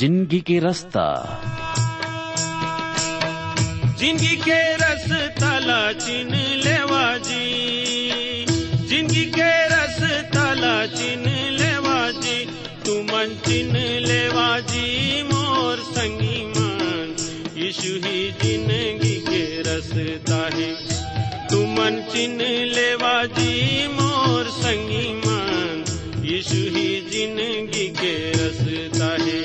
जिंदगी के रास्ता, जिंदगी के रस तला चिन लेवा जी, जिंदगी के रस तला चिन लेवा जी, तू मन चिन लेवा जी मोर संगी मान, यीशु ही जिंदगी के रस्ता है, तू मन चिन लेवा जी मोर संगी मान, यीशु ही जिंदगी के रस्ता है।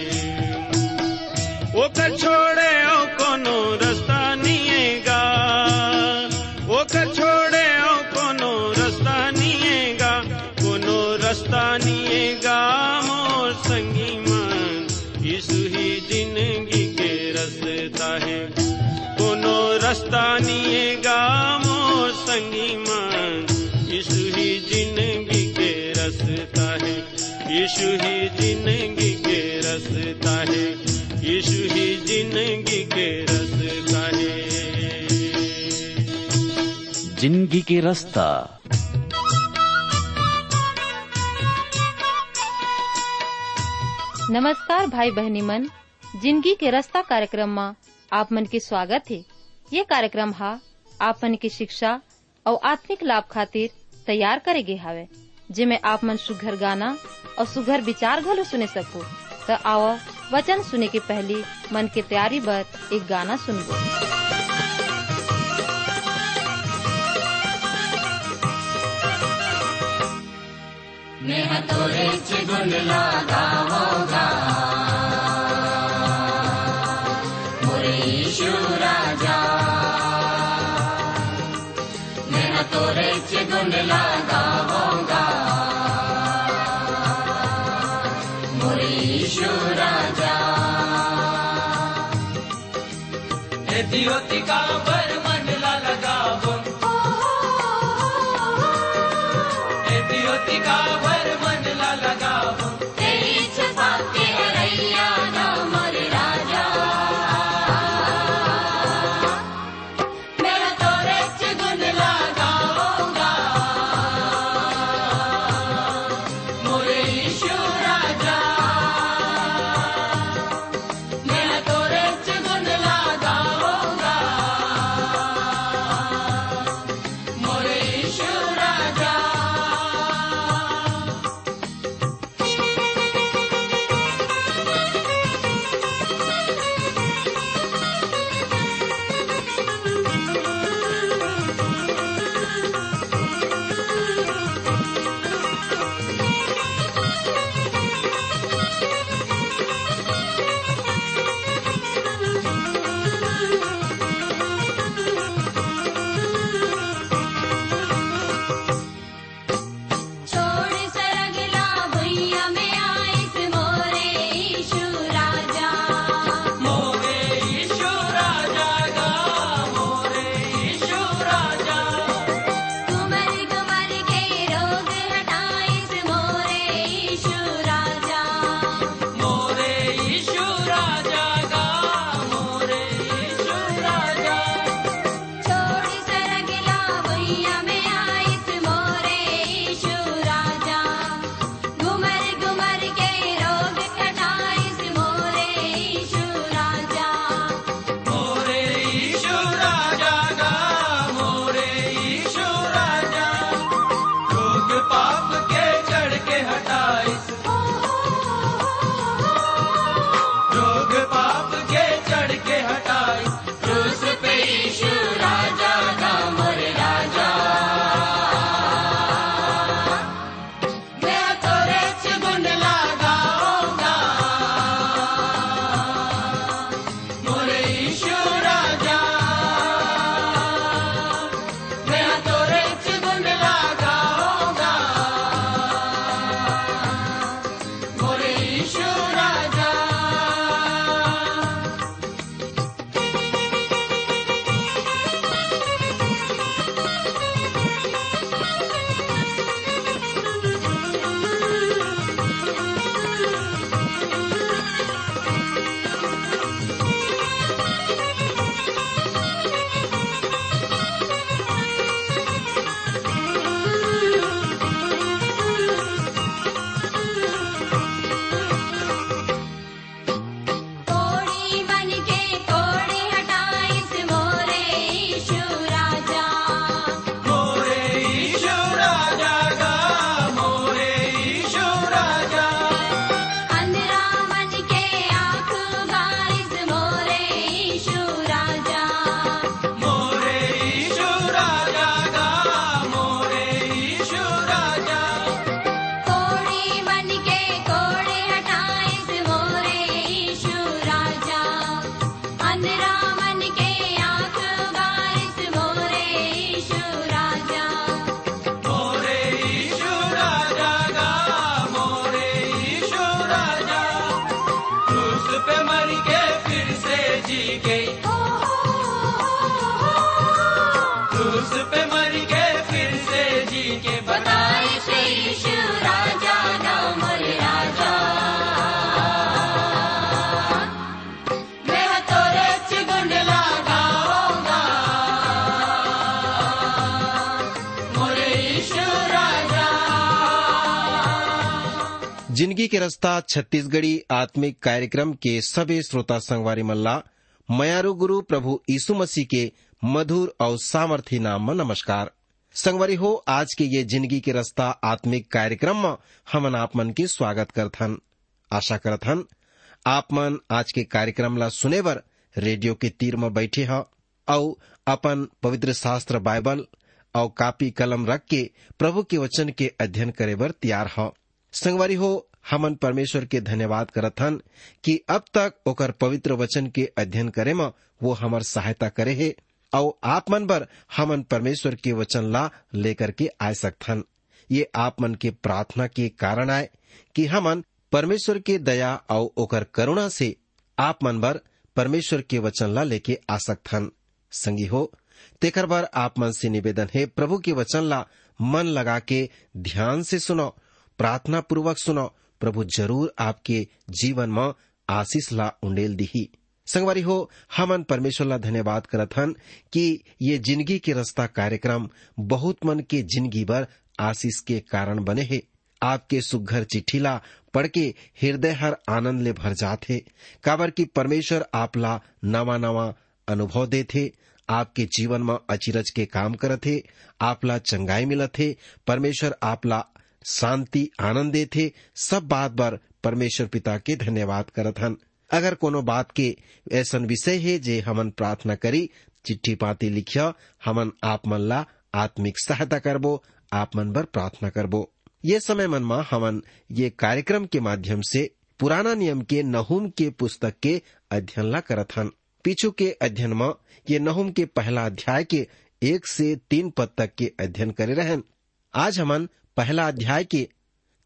वो कर छोड़े ओ कोनो रास्ता निएगा, वो कर छोड़े ओ कोनो रास्ता निएगा मोर संगी मान, यीशु ही जिंदगी के रास्ता है, कोनो रास्ता निएगा मोर संगी मान, यीशु ही जिंदगी के रास्ता है, यीशु ही जिंदगी के रास्ता है, यीशु ही जिंदगी के रास्ता है। जिंदगी के रास्ता। नमस्कार भाई बहनी मन, जिंदगी के रास्ता कार्यक्रम में आप मन के स्वागत है। ये कार्यक्रम हा आप मन की शिक्षा और आत्मिक लाभ खातिर तैयार करेगे हावे, जिमे आप मन सुघर गाना और सुघर विचार घलो सुने सको। तो आओ वचन सुने के पहले मन के तैयारी बर एक गाना सुनबो। नेहा तोरे चे गुण लगावोगा, मोरे यीशु राजा, नेहा तोरे चे गुण लगावोगा, मोरे यीशु राजा। ए दियोती का बर मंडला लगावो, ए दियोती का जी गई, क्रूस पे मर गए फिर से जी के। बताए श्री यीशु राजा ना मरे राजा, मैं तो रच गुंड लगाऊंगा, मोरे यीशु राजा। जिंदगी के रास्ता छत्तीसगढ़ी आत्मिक कार्यक्रम के सभी श्रोता संगवारी मल्ला, मयारू गुरु प्रभु यीशु मसीह के मधुर और सामर्थी नाम में नमस्कार। संगवारी हो, आज के ये जिंदगी के रास्ता आत्मिक कार्यक्रम में हमन आप मन के स्वागत करथन। आशा करथन आप मन आज के कार्यक्रम ला सुने बर रेडियो के तीर में बैठे हो और अपन पवित्र शास्त्र बाइबल और कापी कलम रख के प्रभु के वचन के अध्ययन करे बर तैयार हो। संगवारी हो, हमन परमेश्वर के धन्यवाद करथन कि अब तक ओकर पवित्र वचन के अध्ययन करे में वो हमार सहायता करे है और आप मन बर हमन परमेश्वर के वचन ला लेकर के आए सकथन। ये आप मन के प्रार्थना के कारण आए कि हमन परमेश्वर के दया और ओकर करुणा से आप मन बर परमेश्वर के वचन ला लेके आ सकथन। संगी हो, तेकर बर आप मन से निवेदन है, प्रभु के वचन ला मन लगा के ध्यान से सुनो, प्रार्थना पूर्वक सुनो। प्रभु जरूर आपके जीवन में आशीष ला उंडेल दीही। संगवारी हो, हमन परमेश्वर ला धन्यवाद करथन कि ये जिंदगी के रास्ता कार्यक्रम बहुत मन के जिंदगी बर आशीष के कारण बने है। आपके सुघर चिट्ठी ला पढ़ के हृदय हर आनंद ले भर जाथे, काबर की परमेश्वर आप ला नवा नवा अनुभव देथे, आपके जीवन में अचीरज के काम करथे, आप ला चंगाई मिलथे, परमेश्वर आप ला शांति आनंद देथे। सब बात बर परमेश्वर पिता के धन्यवाद करथन। अगर कोनो बात के ऐसन विषय है जे हमन प्रार्थना करी, चिट्ठी पाती लिखिया, हमन आप मन ला आत्मिक सहायता करबो, आप मन बर प्रार्थना करबो। ये समय मन मा हमन ये कार्यक्रम के माध्यम से पुराना नियम के नहूम के पुस्तक के अध्ययन ला करथन। पीछू के अध्ययन में ये नहूम के पहला अध्याय के 1 से 3 पद तक के अध्ययन करे रहन। आज हमन पहला अध्याय के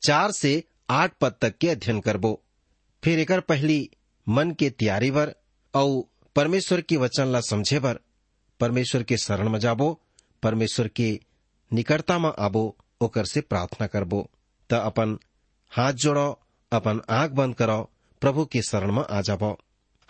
4 से 8 पद तक के अध्ययन करबो। फिर एकर पहली मन के तैयारी बर और परमेश्वर के वचन ला समझे बर परमेश्वर के शरण में जाबो, परमेश्वर के निकटता में आबो, ओकर से प्रार्थना करबो। त अपन हाथ जोड़ो, अपन आंख बंद करो, प्रभु के शरण में आ जाबो।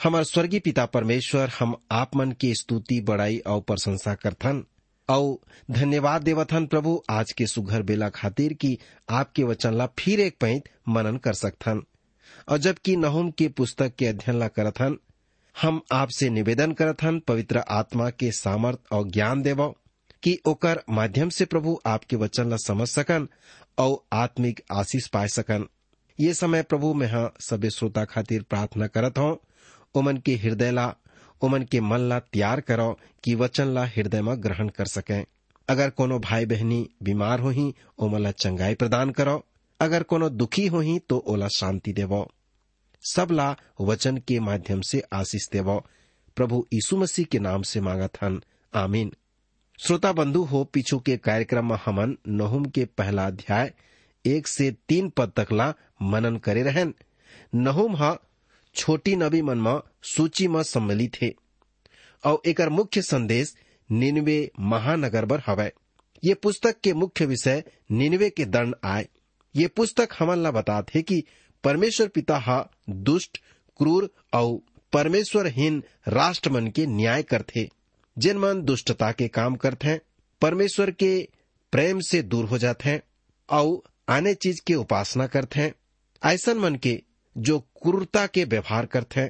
हमार स्वर्गीय पिता परमेश्वर, हम आप मन के स्तुति बड़ाई और प्रशंसा करथन और धन्यवाद देवथन प्रभु आज के सुघर बेला खातिर की आपके वचन ला फिर एक पैंत मनन कर सकथन। और जबकि नहूम के पुस्तक के अध्ययन ला करथन, हम आपसे निवेदन करथन पवित्र आत्मा के सामर्थ और ज्ञान देवो कि ओकर माध्यम से प्रभु आपके वचन ला समझ सकन और आत्मिक आशीष पाए सकन। ये समय प्रभु मैं सबे श्रोता खातिर प्रार्थना करत हूँ, ओमन के हृदय ला, ओमन के मन ला तैयार करो कि वचन ला हृदय में ग्रहण कर सकें। अगर कोनो भाई बहनी बीमार होही, ओमन ला चंगाई प्रदान करो। अगर कोनो दुखी होही तो ओला शांति देवो। सबला वचन के माध्यम से आशीष देवो। प्रभु यीशु मसीह के नाम से मांगथन, आमीन। श्रोता बंधु हो, पीछू के कार्यक्रम में हमन नहूम के पहला अध्याय 1 से 3 पद तक ला मनन करे रहन। नहूम हा छोटी नबी मन में सूची में सम्मिलित है और एकर मुख्य संदेश नीनवे महानगर बर हवय। ये पुस्तक के मुख्य विषय नीनवे के दंड आय। ये पुस्तक हमन ला बताथे कि परमेश्वर पिता हा दुष्ट, क्रूर और परमेश्वरहीन राष्ट्र मन के न्याय करथे। जिन मन दुष्टता के काम करथे, परमेश्वर के प्रेम से दूर हो जाथे और आने चीज के उपासना करथे। ऐसन मन के जो क्रूरता के व्यवहार करथे,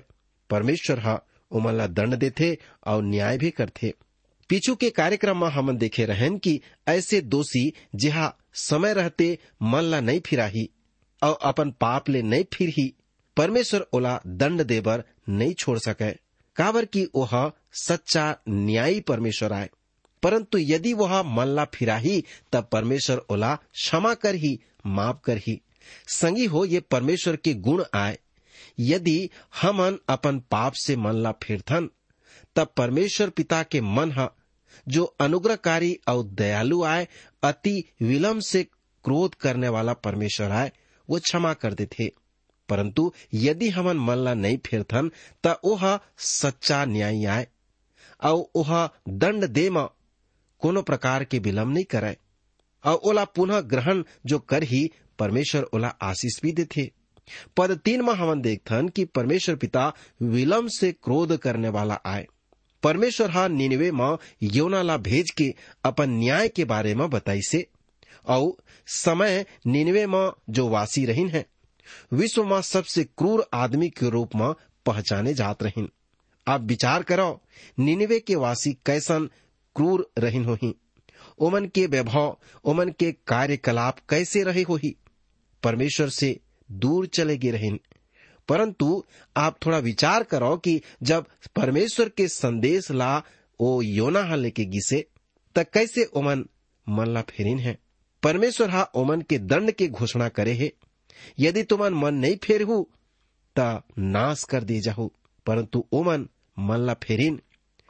परमेश्वर हा उमन ला दंड देथे और न्याय भी करथे। पीछू के कार्यक्रम में हमन देखे रहन कि ऐसे दोषी जिहा समय रहते मन ला नहीं फिराही और अपन पाप ले नहीं फिरही, परमेश्वर ओला दंड देबर नहीं छोड़ सके, काबर कि ओह सच्चा न्यायी परमेश्वर आए। परंतु यदि वह मन ला फिराही तब परमेश्वर ओला क्षमा करही, माफ करही। संगी हो, ये परमेश्वर के गुण आए। यदि हमन अपन पाप से मन ला फिरथन तब परमेश्वर पिता के मन हा जो अनुग्रहकारी और दयालु आए, अति विलम्ब से क्रोध करने वाला परमेश्वर आए, वो क्षमा कर देते। परंतु यदि हमन मन ला नहीं फेरथन ता ओहा सच्चा न्याय आए और ओहा दंड दे मा कोनो प्रकार के विलम्ब नहीं करे और ओला पुनः ग्रहण जो कर ही परमेश्वर ओला आशीष भी देते। पद 3 में हमन देखथन कि परमेश्वर पिता विलम्ब से क्रोध करने वाला आए। परमेश्वर हा नीनवे में योना ला भेज के अपन न्याय के बारे में बताई से और समय नीनवे में जो वासी रहिन है विश्व में सबसे क्रूर आदमी के रूप में पहचाने जात रहिन। आप विचार करो नीनवे के वासी कैसन क्रूर रहिन होही, ओमन के वैभव ओमन के कार्यकलाप कैसे रहे होही, परमेश्वर से दूर चले गए रहिन। परंतु आप थोड़ा विचार करो कि जब परमेश्वर के संदेश ला ओ योना हा लेके गिसे तब कैसे ओमन मन ला फेरिन है। परमेश्वर हा ओमन के दंड के घोषणा करे है, यदि तुमन मन नहीं फेरहू ता नाश कर दे जाहू। परंतु ओमन मन ला फेरिन,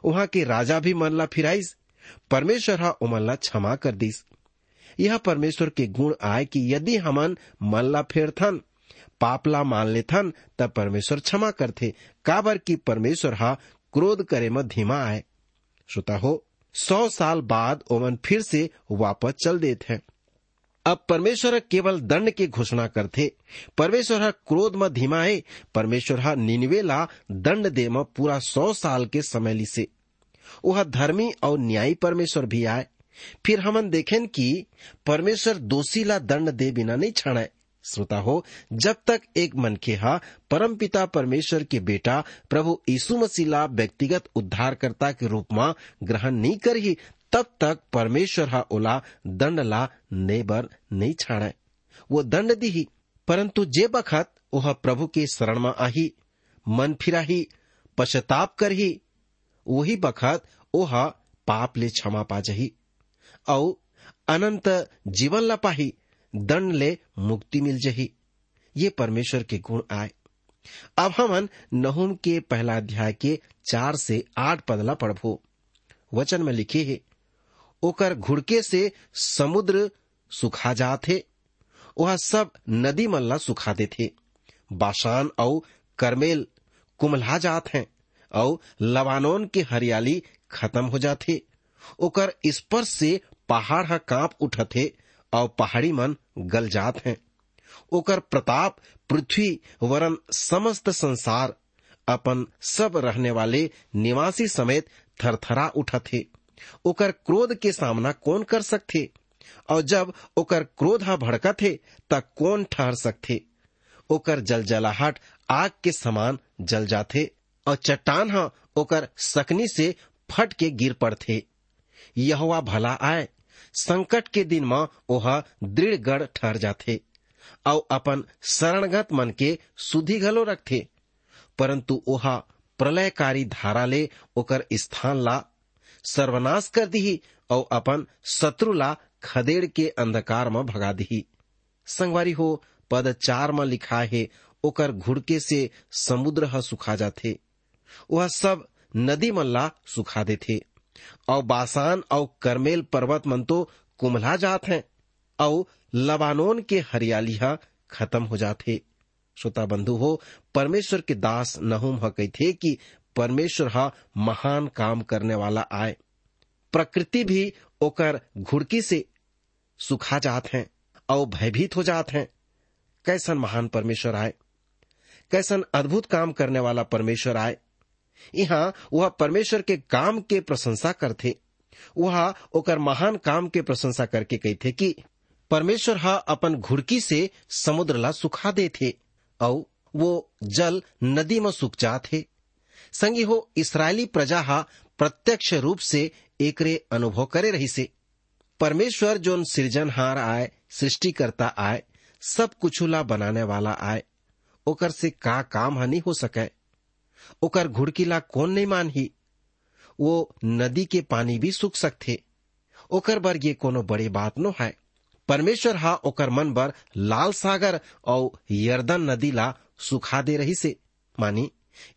वहां के राजा भी मन ला फिराइस, परमेश्वर हा ओमन ला क्षमा कर दीस। यह परमेश्वर के गुण आए कि यदि हमन मन ला फेरथन पाप ला मान लेथन तब परमेश्वर क्षमा करथे, काबर कि परमेश्वर हा क्रोध करे में धीमा आए। श्रोता हो 100 साल बाद ओमन फिर से वापस चल देते हैं। अब परमेश्वर केवल दंड के घोषणा करथे, परमेश्वर क्रोध में धीमा है, परमेश्वर नीनवे ला दंड दे में पूरा 100 साल के समय ली से। वह धर्मी और न्यायी परमेश्वर भी आए। फिर हमन देखें कि परमेश्वर दोषी ला दंड दे बिना नहीं छाड़े। श्रोता हो, जब तक एक मनखे हा परम पिता परमेश्वर के बेटा प्रभु यीशु मसीह ला व्यक्तिगत उद्धारकर्ता के रूप में ग्रहण नहीं करही तब तक परमेश्वर हा ओला दंड ला नेबर नहीं छाड़े, वो दंड दी। परंतु जे बखत वह प्रभु के शरण में आही, मन फिराही, पश्चाताप करही, वही बखत ओह पाप ले क्षमा पा जाही और अनंत जीवन ला पाही, दंड ले मुक्ति मिल जाही। ये परमेश्वर के गुण आए। अब हमन नहूम के पहला अध्याय के 4 से 8 पद ला पढ़बो। वचन में लिखे है, ओकर घुड़के से समुद्र सुखा जाते, वह सब नदी मन ला सुखा देते, बाशान और करमेल कुमला जात हैं और लवानोन के हरियाली खत्म हो जाते। ओकर स्पर्श से पहाड़ हा कांप उठते और पहाड़ी मन गल जात हैं। ओकर प्रताप पृथ्वी वरन समस्त संसार अपन सब रहने वाले निवासी समेत थरथरा उठते। ओकर क्रोध के सामना कौन कर सकते और जब ओकर क्रोध हा भड़का थे तब कौन ठहर सकते। ओकर जलजलाहट आग के समान जल जाते और चट्टान हा ओकर सकनी से फट के गिर पड़ते। यहोवा भला आए, संकट के दिन में ओहा दृढ़ गढ़ ठहर जाते और अपन शरणगत मन के सुधी घलो रखते। परंतु ओहा प्रलयकारी धारा ले ओकर स्थान ला सर्वनाश कर दीही और अपन शत्रु ला खदेड़ के अंधकार में भगा दीही। संगवारी हो, पद 4 में लिखा है, ओकर घुड़के से समुद्र ह सुखा जाते, वह सब नदी मन ला सुखा देते और बासान और करमेल पर्वत मन तो कुम्हला जात हैं और लबानोन के हरियाली हा खत्म हो जाते। श्रोता बंधु हो, परमेश्वर के दास नहूम हा कहते कि परमेश्वर हा महान काम करने वाला आए। प्रकृति भी ओकर घुड़की से सुखा जात हैं और भयभीत हो जात हैं। कैसन महान परमेश्वर आए, कैसन अद्भुत काम करने वाला परमेश्वर आए। यहाँ वह परमेश्वर के काम के प्रशंसा करते, वह ओकर महान काम के प्रशंसा करके कहते कि परमेश्वर हा अपन घुड़की से समुद्र ला सुखा देते और वो जल नदी में सूख जाते। संगी हो, इस्राएली प्रजा हा प्रत्यक्ष रूप से एकरे अनुभव करे रही से। परमेश्वर जोन सृजनहार आए, सृष्टिकर्ता आए, सब कुछ ला बनाने वाला आए, ओकर से का काम हानि हो सके। ओकर घुड़की ला कौन नहीं मानही, वो नदी के पानी भी सूख सकते। ओकर बर ये कोनो बड़े बात न है। परमेश्वर हा ओकर मन बर लाल सागर और यर्दन नदी ला सुखा दे रही से। मानी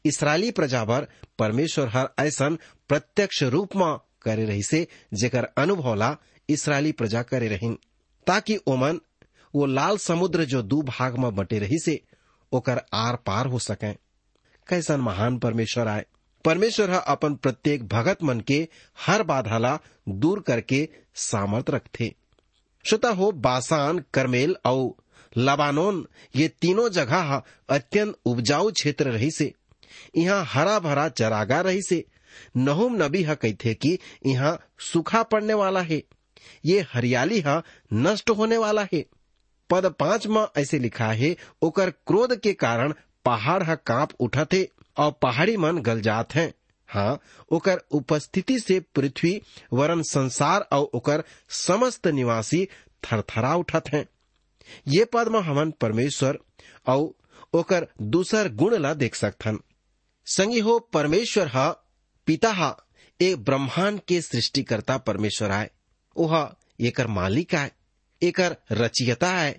इस्राएली प्रजा बर परमेश्वर हर ऐसन प्रत्यक्ष रूप में करे रही से जेकर अनुभव ला इस्राएली प्रजा करे रहिन, ताकि ओमन वो लाल समुद्र जो 2 भाग में बटे रही से ओकर आर पार हो सके। कैसन महान परमेश्वर आए। परमेश्वर हा अपन प्रत्येक भगत मन के हर बाधा ला दूर करके सामर्थ रखते। श्रोता हो, बासान, करमेल और लबानोन ये तीनों जगह हा अत्यंत उपजाऊ क्षेत्र रही से। यहाँ हरा भरा चरागा रही से। नहूम नबी हा कहते कि यहाँ सूखा पड़ने वाला है, ये हरियाली हा नष्ट होने वाला है। पद 5 में ऐसे लिखा है, ओकर क्रोध के कारण पहाड़ हा कांप उठते और पहाड़ी मन गल जात हैं। हाँ, ओकर उपस्थिति से पृथ्वी वरन संसार और ओकर समस्त निवासी थरथरा उठत हैं। ये पद में हमन परमेश्वर और ओकर दूसर गुण ला देख सकथन। संगी हो, परमेश्वर हा पिता हा एक ब्रह्मांड के सृष्टिकर्ता परमेश्वर आए। ओहा एकर मालिक आए, एकर रचयिता आए,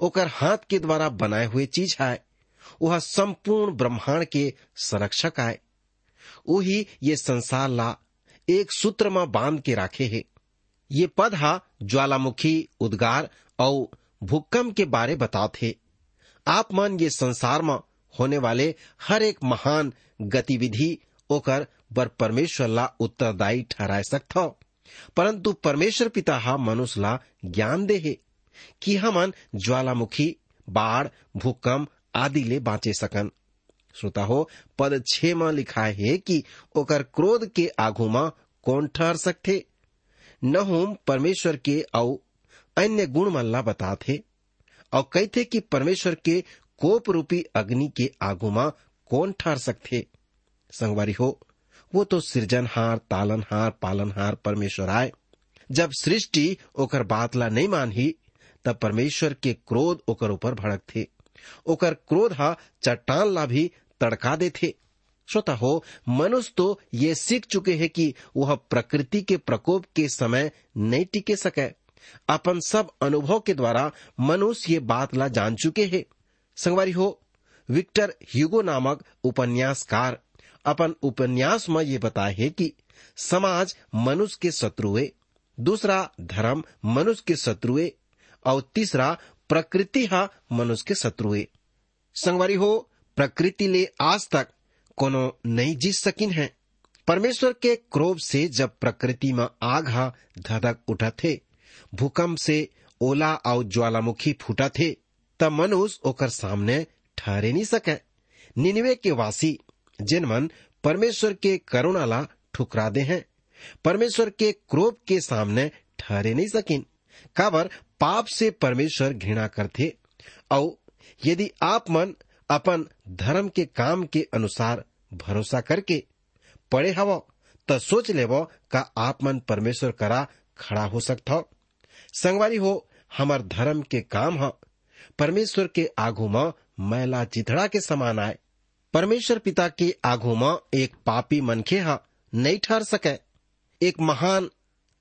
ओकर हाथ के द्वारा बनाए हुए चीज आए। वह संपूर्ण ब्रह्मांड के संरक्षक आए। वही ये संसार ला एक सूत्र में बांध के राखे है। ये पद हा ज्वालामुखी, उद्गार और भूकंप के बारे बताते। आप मन ये संसार में होने वाले हर एक महान गतिविधि ओकर बर परमेश्वर ला उत्तरदायी ठहराए सकता, परंतु परमेश्वर पिता हा मनुष्य ला ज्ञान दे है कि हमन ज्वालामुखी, बाढ़, भूकंप आदि ले बाँचे सकन। श्रोता हो, पद 6 में लिखा है कि ओकर क्रोध के आगू में कौन ठहर सकते। नहूम परमेश्वर के और अन्य गुण मल्ला बताते और कहते कि परमेश्वर के कोप रूपी अग्नि के आगू में कौन ठहर सकते। संगवारी हो, वो तो सृजनहार, तालनहार, पालनहार परमेश्वर आए। जब सृष्टि ओकर बात ला नहीं मानही तब परमेश्वर के क्रोध ओकर ऊपर भड़क थे। ओकर क्रोध हा चट्टान ला भी तड़का देते। श्रोता हो, मनुष्य तो ये सीख चुके हैं कि वह प्रकृति के प्रकोप के समय नहीं टिके सके। अपन सब अनुभव के द्वारा मनुष्य ये बात ला जान चुके हैं। संगवारी हो, विक्टर ह्यूगो नामक उपन्यासकार अपन उपन्यास में ये बताए है कि समाज मनुष्य के शत्रु है, दूसरा धर्म मनुष्य के शत्रु है और तीसरा प्रकृति हा मनुष्य के शत्रु है। संगवारी हो, प्रकृति ले आज तक कोनो नहीं जीत सकिन है। परमेश्वर के क्रोध से जब प्रकृति में आग हा धधक उठा थे, भूकंप से ओला और ज्वालामुखी फूटा थे, तब मनुष्य ओकर सामने ठहरे नहीं सके। निनवे के वासी जिन मन परमेश्वर के करुणा ला ठुकरा दे हैं, परमेश्वर के क्रोध के सामने ठहरे नहीं सकिन, काबर पाप से परमेश्वर घृणा करते। और यदि आप मन अपन धर्म के काम के अनुसार भरोसा करके पड़े हवो तो सोच लेवो का आप मन परमेश्वर करा खड़ा हो सकता हो। संगवारी हो, हमार धर्म के काम है परमेश्वर के आगू में मैला चिथड़ा के समान आए। परमेश्वर पिता के आगू में एक पापी मनखे हा नहीं ठहर सके। एक महान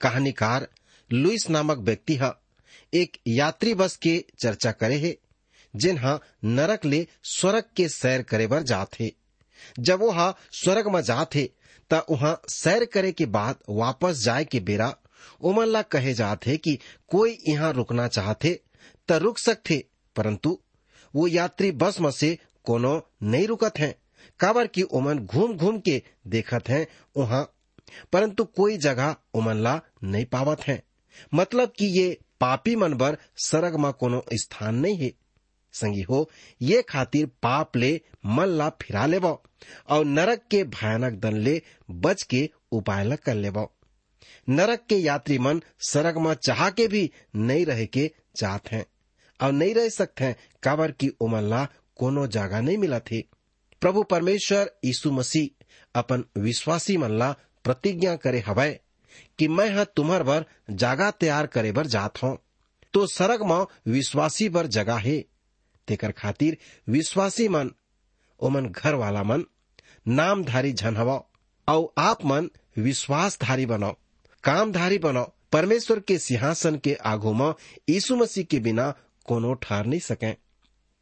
कहानीकार लुइस नामक व्यक्ति हा एक यात्री बस के चर्चा करे है, जिन्हा नरक ले स्वर्ग के सैर करे बर जाते। जब वहा स्वर्ग में जाते ता वहाँ सैर करे के बाद वापस जाए के बेरा उमन ला कहे जाते कि कोई यहाँ रुकना चाहते ता रुक सकते, परंतु वो यात्री बस में से कोनो नहीं रुकत हैं, काबर की उमन घूम घूम के देखत हैं वहाँ, परंतु कोई जगह उमन ला नहीं पावत हैं। मतलब कि ये पापी मन बर सरग में कोनो स्थान नहीं है। संगी हो, ये खातिर पाप ले मन ला फिरा लेबो और नरक के भयानक दन ले बच के उपाय ला कर लेबो। नरक के यात्री मन सरग में चाह के भी नहीं रह के जात हैं और नहीं रह सकते हैं, काबर की उमन ला कोनो जगह नहीं मिला थे। प्रभु परमेश्वर यीशु मसीह अपन विश्वासी मन ला प्रतिज्ञा करे हवे कि मैं हा तुम्हार बर जगह तैयार करे बर जात हूं। तो सरग मां विश्वासी बर जगह है, तेकर खातिर विश्वासी मन ओमन घर वाला मन नामधारी झन हवा और आप मन विश्वासधारी बनो, कामधारी बनो। परमेश्वर के सिंहासन के आगू में यीशु मसीह के बिना कोनो ठहर नहीं सके,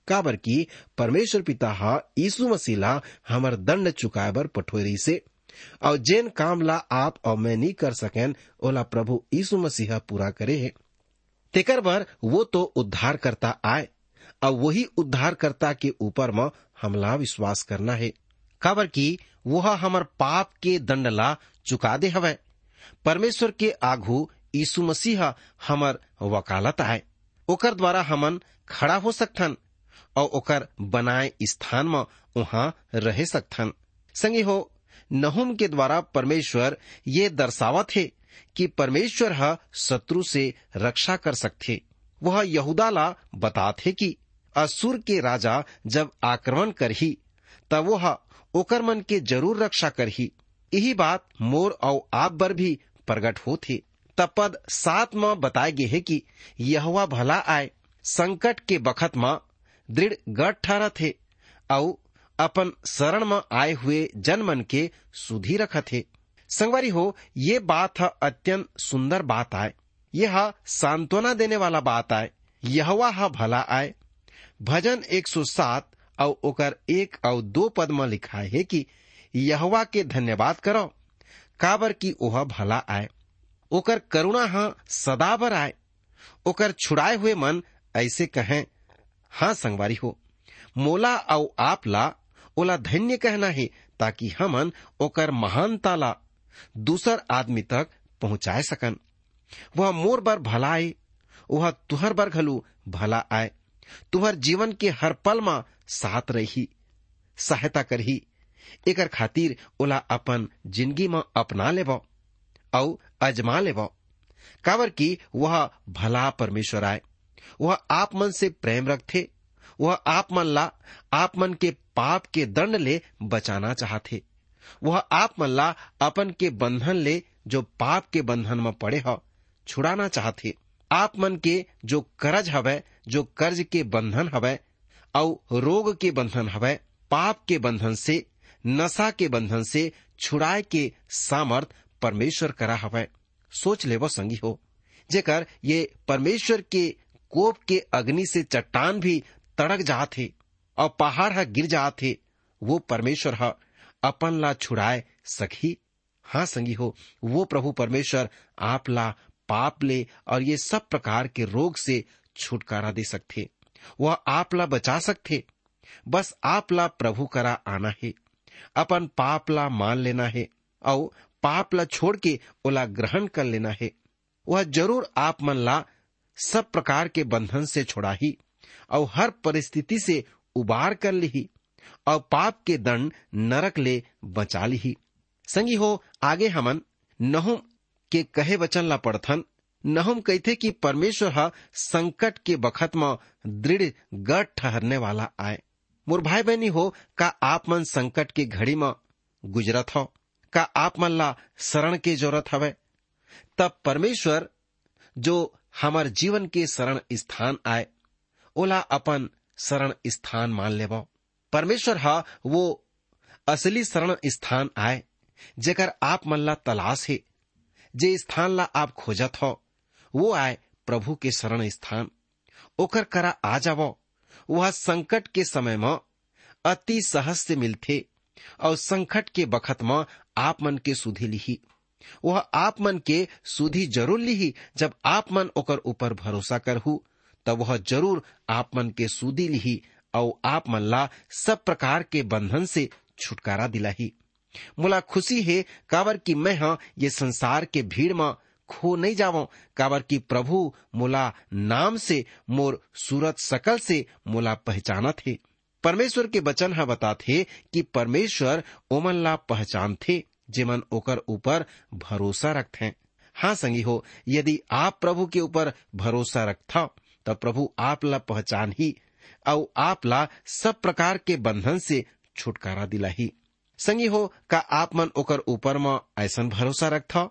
काबर की परमेश्वर पिता हा यीशु मसीह ला हमर दंड चुकाए बर पठोरी से। और जेन काम ला आप और मैं नहीं कर सकेन ओला प्रभु यीशु मसीहा पूरा करे है, तेकर बर वो तो उद्धार करता आए अब वही उद्धारकर्ता के ऊपर में हमला विश्वास करना है, काबर की वह हमर पाप के दंड ला चुका दे हवे। परमेश्वर के आगू यीशु मसीह हमर वकालत आए, ओकर द्वारा हमन खड़ा हो सकथन और ओकर बनाए स्थान में वहां रह सकथन। संगी हो नहूम के द्वारा परमेश्वर ये दर्शावत है कि परमेश्वर ह शत्रु से रक्षा कर सकते। वह यहूदा ला बताते कि असुर के राजा जब आक्रमण करही तब वह ओकर मन के जरूर रक्षा करही। यही बात मोर और आप बर भी प्रगट होते। तब पद 7 में बताए गए है कि यहोवा भला आए, संकट के बखत में दृढ़ गढ़ ठहरा थे और अपन शरण में आए हुए जन मन के सुधी रखा थे। संगवारी हो, ये बात है अत्यंत सुंदर बात आए, यह सांत्वना देने वाला बात आए। यहोवा हा भला आए भजन 107 और ओकर 1 और 2 पद में लिखा है कि यहोवा के धन्यवाद करो, काबर की ओह भला आए, ओकर करुणा हा सदा बर आए, ओकर छुड़ाए हुए मन ऐसे कहें। हाँ संगवारी हो, मोला और आप ला ओला धन्य कहना है, ताकि हमन ओकर महानता ला दूसर आदमी तक पहुंचाए सकन। वह मोर बर भला आए, वह तुहर बर घलू भला आए, तुहर जीवन के हर पल मा साथ रही, सहायता करही। एकर खातिर ओला अपन जिंदगी मा अपना लेबो और अजमा लेबो, काबर की वह भला परमेश्वर आए। वह आप मन से प्रेम रखते, वह आप मन ला आप मन के पाप के दंड ले बचाना चाहते, वह आप मन ला अपन के बंधन ले जो पाप के बंधन में पड़े हो छुड़ाना चाहते। आप मन के जो कर्ज हवे, जो कर्ज के बंधन हवे और रोग के बंधन हवे, पाप के बंधन से, नशा के बंधन से छुड़ाए के सामर्थ परमेश्वर करा हवे। सोच लेबो संगी हो, जेकर ये परमेश्वर के कोप के अग्नि से चट्टान भी तड़क जाते और पहाड़ हा गिर जाते, वो परमेश्वर हा अपन ला छुड़ाए सखी। हाँ संगी हो, वो प्रभु परमेश्वर आप ला पाप ले और ये सब प्रकार के रोग से छुटकारा दे सकते, वह आप ला बचा सकते। बस आप ला प्रभु करा आना है, अपन पाप ला मान लेना है और पाप ला छोड़ के ओला ग्रहण कर लेना है। वह जरूर आप मन ला सब प्रकार के बंधन से छुड़ाही और हर परिस्थिति से उबार कर ली और पाप के दंड नरक ले बचा ली। संगी हो, आगे हमन नहूम के कहे वचन ला पढ़थन। नहूम कहते कि परमेश्वर हा संकट के बखत में दृढ़ गढ़ ठहरने वाला आए। मोर भाई बहनी हो, का आप मन संकट के घड़ी में गुजरत हो, का आप मन ला शरण के जरूरत हवे, तब परमेश्वर जो हमार जीवन के शरण स्थान आए ओला अपन शरण स्थान मान लेबो। परमेश्वर हा वो असली शरण स्थान आए, जेकर आप मन ला तलाश है, जे स्थान ला आप खोजत हो, वो आए प्रभु के शरण स्थान। ओकर करा आ जावो, वह संकट के समय में अति सहज से मिलते और संकट के बखत में आप मन के सुधी लिही। वह आप मन के सुधी जरूर लिही, जब आप मन ओकर ऊपर भरोसा करहु तब वह जरूर आप मन के सुधी लिही और आप मन ला सब प्रकार के बंधन से छुटकारा दिलाही। मोला खुशी है, काबर की मैं हाँ ये संसार के भीड़ में खो नहीं जावो, काबर की प्रभु मोला नाम से, मोर सूरत सकल से मोला पहचाना थे। परमेश्वर के बचन हा बताते कि परमेश्वर ओमन ला पहचानते जेमन ओकर ऊपर भरोसा रखते। हाँ संगी हो, यदि आप प्रभु के ऊपर भरोसा रखता तब प्रभु आप ला पहचान ही और आप ला सब प्रकार के बंधन से छुटकारा दिलाही। संगी हो, का आप मन ओकर ऊपर में ऐसन भरोसा रखता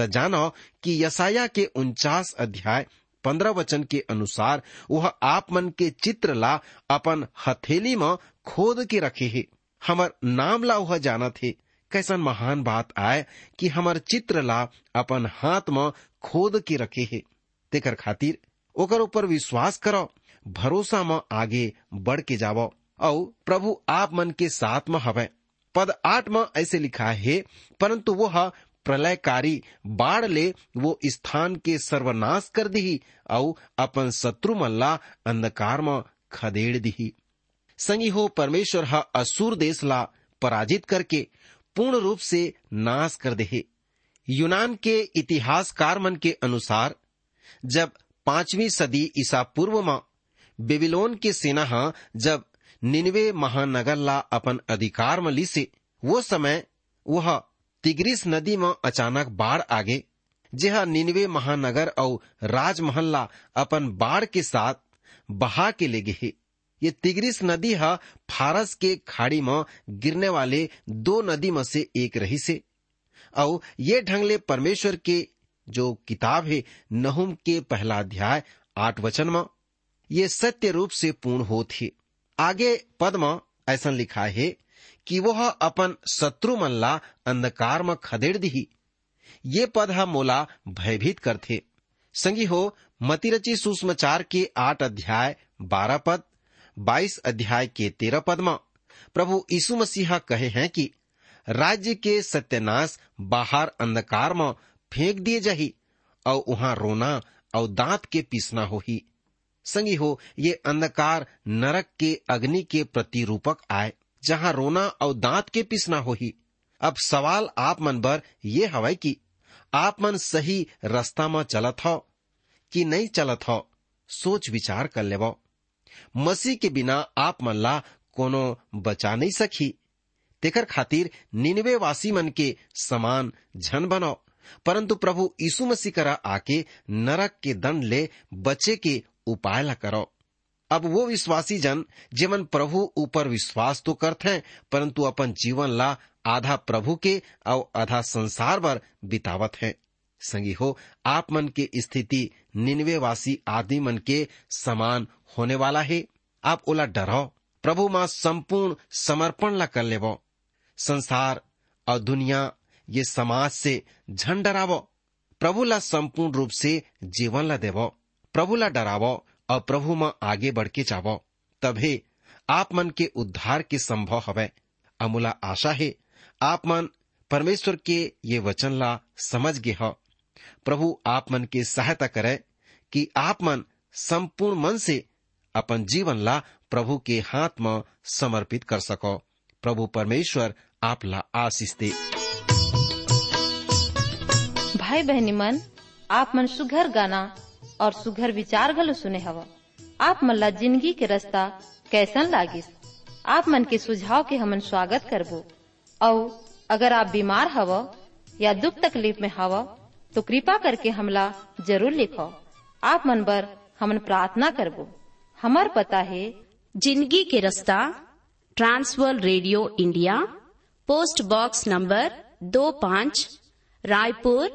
त जानो कि यसाया के 49 अध्याय 15 वचन के अनुसार वह आप मन के चित्र ला अपन हथेली में खोद के रखे है। हमर नाम ला वह जाना थे। कैसन महान बात आए कि हमर चित्र ला अपन हाथ में खोद के रखे है। तेकर खातिर ओकर ऊपर विश्वास करो, भरोसा में आगे बढ़ के जाओ और प्रभु आप मन के साथ में हवे। पद 8 में ऐसे लिखा है, परंतु वह प्रलयकारी बाढ़ ले वो स्थान के सर्वनाश कर दी और अपन शत्रु मल्ला अंधकार में खदेड़ दी। संगी हो परमेश्वर हा असुर देश ला पराजित करके पूर्ण रूप से नाश कर दे। यूनान के इतिहासकार मन के अनुसार जब 5वीं सदी ईसा पूर्व में बेबीलोन के सेना हा जब निनवे महानगर ला अपन अधिकार में लिसे, वो समय वह तिग्रिस नदी में अचानक बाढ़ आगे, जहा निनवे महानगर और राजमहल ला अपन बाढ़ के साथ बहा के ले गए। ये तिग्रिस नदी हा फारस के खाड़ी में गिरने वाले 2 नदी में से एक रही से। और ये ढंगले परमेश्वर के जो किताब है नहूम के पहला अध्याय 8 वचन में ये सत्य रूप से पूर्ण होती। आगे पद में ऐसा लिखा है कि वह अपन शत्रु मन ला अंधकार में खदेड़ दी। ये पद हा मोला भयभीत करते। संगी हो मतिरचि सुसमाचार के 8 अध्याय 12 पद 22 अध्याय के 13 पद में प्रभु यीशु मसीहा कहे हैं कि राज्य के सत्यानाश बाहर अंधकार में फेंक दिए जाही और वहां रोना और दांत के पीसना होही। संगी हो ये अंधकार नरक के अग्नि के प्रतिरूपक आए जहां रोना और दांत के पीसना होही। अब सवाल आप मन बर ये हवाई कि आप मन सही रास्ता में चलत हो कि नहीं चलत हो, सोच विचार कर लेव। मसीह के बिना आप मन ला कोनो बचा नहीं सकी। तेकर खातिर निनवे वासी मन के समान झन बनो, परंतु प्रभु यीशु मसीह करा आके नरक के दंड ले बचे के उपाय ला करो। अब वो विश्वासी जन जेमन प्रभु ऊपर विश्वास तो करते हैं, परंतु अपन जीवन ला आधा प्रभु के और आधा संसार पर बितावत हैं। संगी हो आप मन के स्थिति निनवे वासी आदि मन के समान होने वाला है। आप ओला डरो, प्रभु मां संपूर्ण समर्पण ला कर लेवो। संसार और दुनिया ये समाज से झन डरावो, प्रभु ला संपूर्ण रूप से जीवन ला देवो, प्रभु ला डरावो और प्रभु मां आगे बढ़ के जावो, तभी आप मन के उद्धार के संभव हवे। अमूला आशा है आप मन परमेश्वर के ये वचन ला समझ गे हो। प्रभु आप मन के सहायता करे कि आप मन संपूर्ण मन से अपन जीवन ला प्रभु के हाथ में समर्पित कर सको। प्रभु परमेश्वर आप ला आशीष दे। भाई बहनी मन, आप मन सुघर गाना और सुघर विचार घलो सुने हवा। आप मन ला जिंदगी के रास्ता कैसन लागिस, आप मन के सुझाव के हमन स्वागत करबो। और अगर आप बीमार हवा या दुख तकलीफ में हवा तो कृपा करके हमला जरूर लिखो। आप मन बर हमन प्रार्थना करबो। हमार पता है जिंदगी के रास्ता, Trans World radio India, post box number 25, Raipur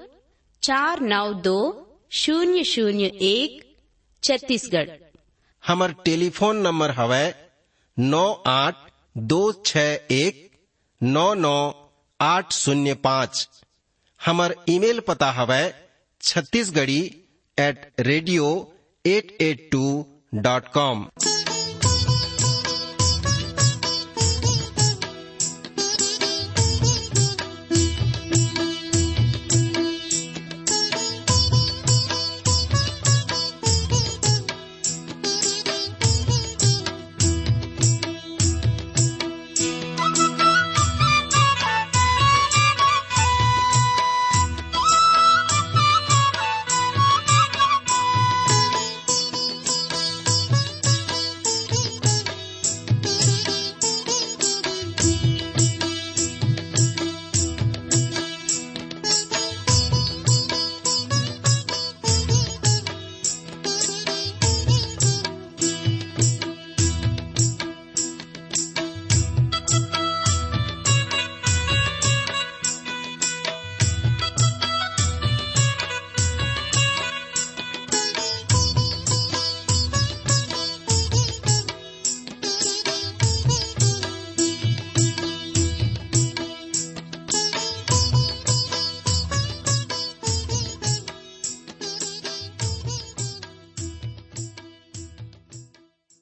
492001, Chhattisgarh. हमार टेलीफोन नंबर हवे 9826199805। हमार ईमेल पता हवे छत्तीसगढ़ी@radio882.com।